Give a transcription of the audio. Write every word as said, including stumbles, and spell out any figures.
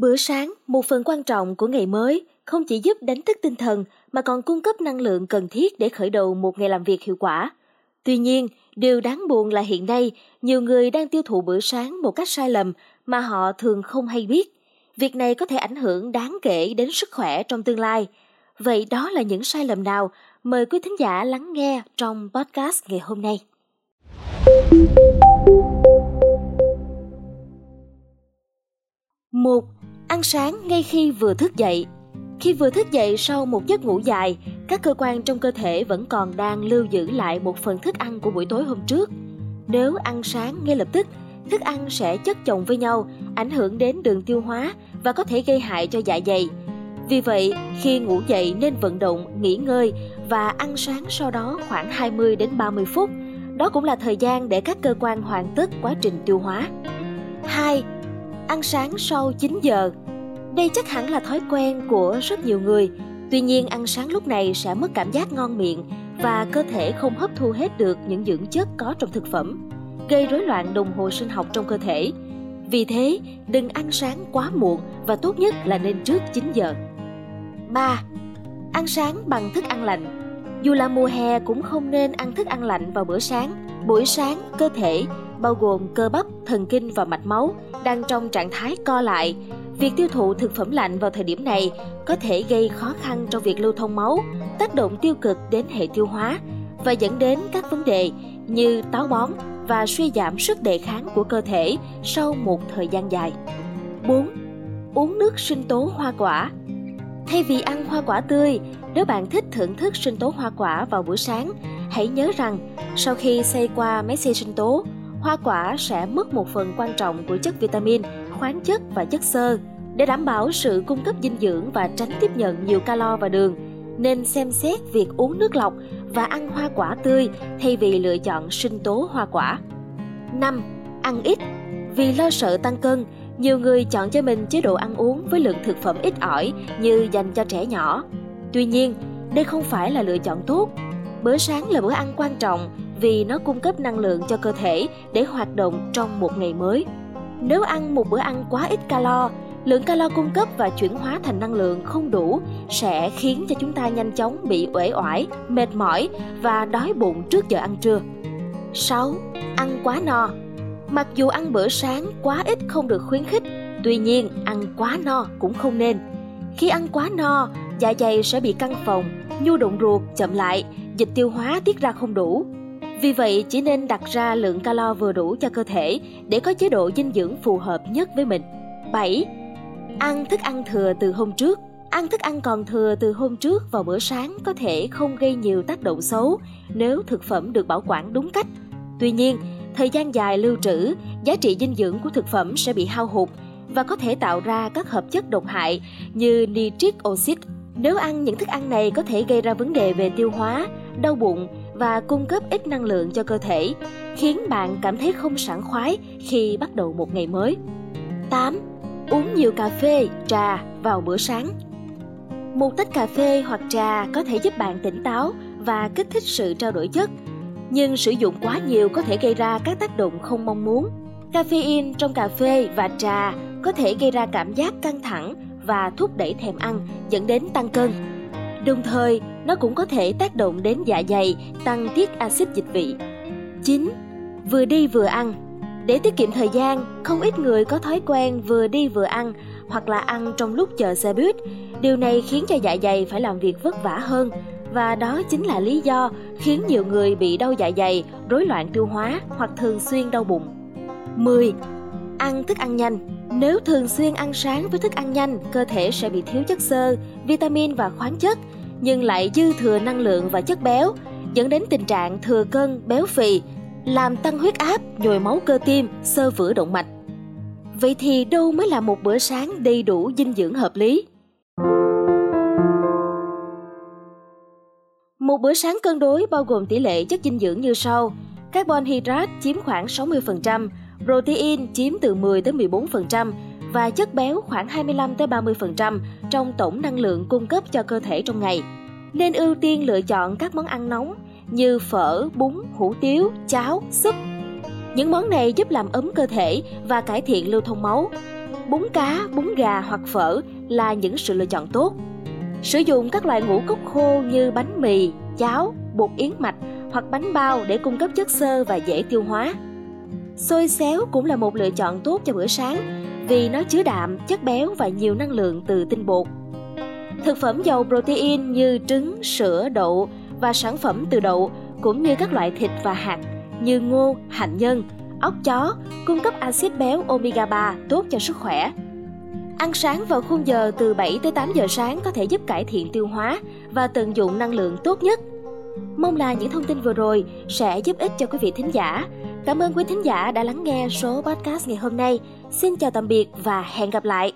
Bữa sáng, một phần quan trọng của ngày mới, không chỉ giúp đánh thức tinh thần mà còn cung cấp năng lượng cần thiết để khởi đầu một ngày làm việc hiệu quả. Tuy nhiên, điều đáng buồn là hiện nay, nhiều người đang tiêu thụ bữa sáng một cách sai lầm mà họ thường không hay biết. Việc này có thể ảnh hưởng đáng kể đến sức khỏe trong tương lai. Vậy đó là những sai lầm nào? Mời quý thính giả lắng nghe trong podcast ngày hôm nay. một. Ăn sáng ngay khi vừa thức dậy. Khi vừa thức dậy sau một giấc ngủ dài, các cơ quan trong cơ thể vẫn còn đang lưu giữ lại một phần thức ăn của buổi tối hôm trước. Nếu ăn sáng ngay lập tức, thức ăn sẽ chất chồng với nhau, ảnh hưởng đến đường tiêu hóa và có thể gây hại cho dạ dày. Vì vậy, khi ngủ dậy nên vận động, nghỉ ngơi và ăn sáng sau đó khoảng hai mươi đến ba mươi phút. Đó cũng là thời gian để các cơ quan hoàn tất quá trình tiêu hóa. hai. Ăn sáng sau chín giờ. Đây chắc hẳn là thói quen của rất nhiều người. Tuy nhiên, ăn sáng lúc này sẽ mất cảm giác ngon miệng và cơ thể không hấp thu hết được những dưỡng chất có trong thực phẩm, gây rối loạn đồng hồ sinh học trong cơ thể. Vì thế, đừng ăn sáng quá muộn và tốt nhất là nên trước chín giờ. ba. Ăn sáng bằng thức ăn lạnh. Dù là mùa hè cũng không nên ăn thức ăn lạnh vào bữa sáng. Buổi sáng, cơ thể, bao gồm cơ bắp, thần kinh và mạch máu, đang trong trạng thái co lại. Việc tiêu thụ thực phẩm lạnh vào thời điểm này có thể gây khó khăn trong việc lưu thông máu, tác động tiêu cực đến hệ tiêu hóa và dẫn đến các vấn đề như táo bón và suy giảm sức đề kháng của cơ thể sau một thời gian dài. bốn. Uống nước sinh tố hoa quả. Thay vì ăn hoa quả tươi, nếu bạn thích thưởng thức sinh tố hoa quả vào buổi sáng, hãy nhớ rằng sau khi xay qua máy xay sinh tố, hoa quả sẽ mất một phần quan trọng của chất vitamin, khoáng chất và chất xơ. Để đảm bảo sự cung cấp dinh dưỡng và tránh tiếp nhận nhiều calo và đường, nên xem xét việc uống nước lọc và ăn hoa quả tươi thay vì lựa chọn sinh tố hoa quả. năm. Ăn ít. Vì lo sợ tăng cân, nhiều người chọn cho mình chế độ ăn uống với lượng thực phẩm ít ỏi như dành cho trẻ nhỏ. Tuy nhiên, đây không phải là lựa chọn tốt. Bữa sáng là bữa ăn quan trọng vì nó cung cấp năng lượng cho cơ thể để hoạt động trong một ngày mới. Nếu ăn một bữa ăn quá ít calo, lượng calo cung cấp và chuyển hóa thành năng lượng không đủ sẽ khiến cho chúng ta nhanh chóng bị uể oải, mệt mỏi và đói bụng trước giờ ăn trưa. sáu. Ăn quá no. Mặc dù ăn bữa sáng quá ít không được khuyến khích, tuy nhiên ăn quá no cũng không nên. Khi ăn quá no, dạ dày sẽ bị căng phồng, nhu động ruột chậm lại, dịch tiêu hóa tiết ra không đủ. Vì vậy, chỉ nên đặt ra lượng calo vừa đủ cho cơ thể để có chế độ dinh dưỡng phù hợp nhất với mình. bảy. Ăn thức ăn thừa từ hôm trước. Ăn thức ăn còn thừa từ hôm trước vào bữa sáng có thể không gây nhiều tác động xấu nếu thực phẩm được bảo quản đúng cách. Tuy nhiên, thời gian dài lưu trữ, giá trị dinh dưỡng của thực phẩm sẽ bị hao hụt và có thể tạo ra các hợp chất độc hại như nitric oxide. Nếu ăn những thức ăn này có thể gây ra vấn đề về tiêu hóa, đau bụng và cung cấp ít năng lượng cho cơ thể, khiến bạn cảm thấy không sảng khoái khi bắt đầu một ngày mới. tám. Uống nhiều cà phê, trà vào bữa sáng. Một tách cà phê hoặc trà có thể giúp bạn tỉnh táo và kích thích sự trao đổi chất, nhưng sử dụng quá nhiều có thể gây ra các tác động không mong muốn. Caffeine trong cà phê và trà có thể gây ra cảm giác căng thẳng và thúc đẩy thèm ăn, dẫn đến tăng cân. Đồng thời, nó cũng có thể tác động đến dạ dày, tăng tiết axit dịch vị. chín. Vừa đi vừa ăn. Để tiết kiệm thời gian, không ít người có thói quen vừa đi vừa ăn hoặc là ăn trong lúc chờ xe buýt. Điều này khiến cho dạ dày phải làm việc vất vả hơn và đó chính là lý do khiến nhiều người bị đau dạ dày, rối loạn tiêu hóa hoặc thường xuyên đau bụng. mười. Ăn thức ăn nhanh. Nếu thường xuyên ăn sáng với thức ăn nhanh, cơ thể sẽ bị thiếu chất xơ, vitamin và khoáng chất, nhưng lại dư thừa năng lượng và chất béo, dẫn đến tình trạng thừa cân, béo phì, làm tăng huyết áp, nhồi máu cơ tim, xơ vữa động mạch. Vậy thì đâu mới là một bữa sáng đầy đủ dinh dưỡng hợp lý? Một bữa sáng cân đối bao gồm tỷ lệ chất dinh dưỡng như sau: carbohydrate chiếm khoảng sáu mươi phần trăm, protein chiếm từ mười đến mười bốn phần trăm và chất béo khoảng hai mươi lăm đến ba mươi phần trăm trong tổng năng lượng cung cấp cho cơ thể trong ngày. Nên ưu tiên lựa chọn các món ăn nóng như phở, bún, hủ tiếu, cháo, súp. Những món này giúp làm ấm cơ thể và cải thiện lưu thông máu. Bún cá, bún gà hoặc phở là những sự lựa chọn tốt. Sử dụng các loại ngũ cốc khô như bánh mì, cháo, bột yến mạch hoặc bánh bao để cung cấp chất xơ và dễ tiêu hóa. Xôi xéo cũng là một lựa chọn tốt cho bữa sáng vì nó chứa đạm, chất béo và nhiều năng lượng từ tinh bột. Thực phẩm giàu protein như trứng, sữa, đậu và sản phẩm từ đậu cũng như các loại thịt và hạt như ngô, hạnh nhân, ốc chó cung cấp axit béo omega ba tốt cho sức khỏe. Ăn sáng vào khung giờ từ bảy tới tám giờ sáng có thể giúp cải thiện tiêu hóa và tận dụng năng lượng tốt nhất. Mong là những thông tin vừa rồi sẽ giúp ích cho quý vị thính giả. Cảm ơn quý thính giả đã lắng nghe số podcast ngày hôm nay. Xin chào tạm biệt và hẹn gặp lại.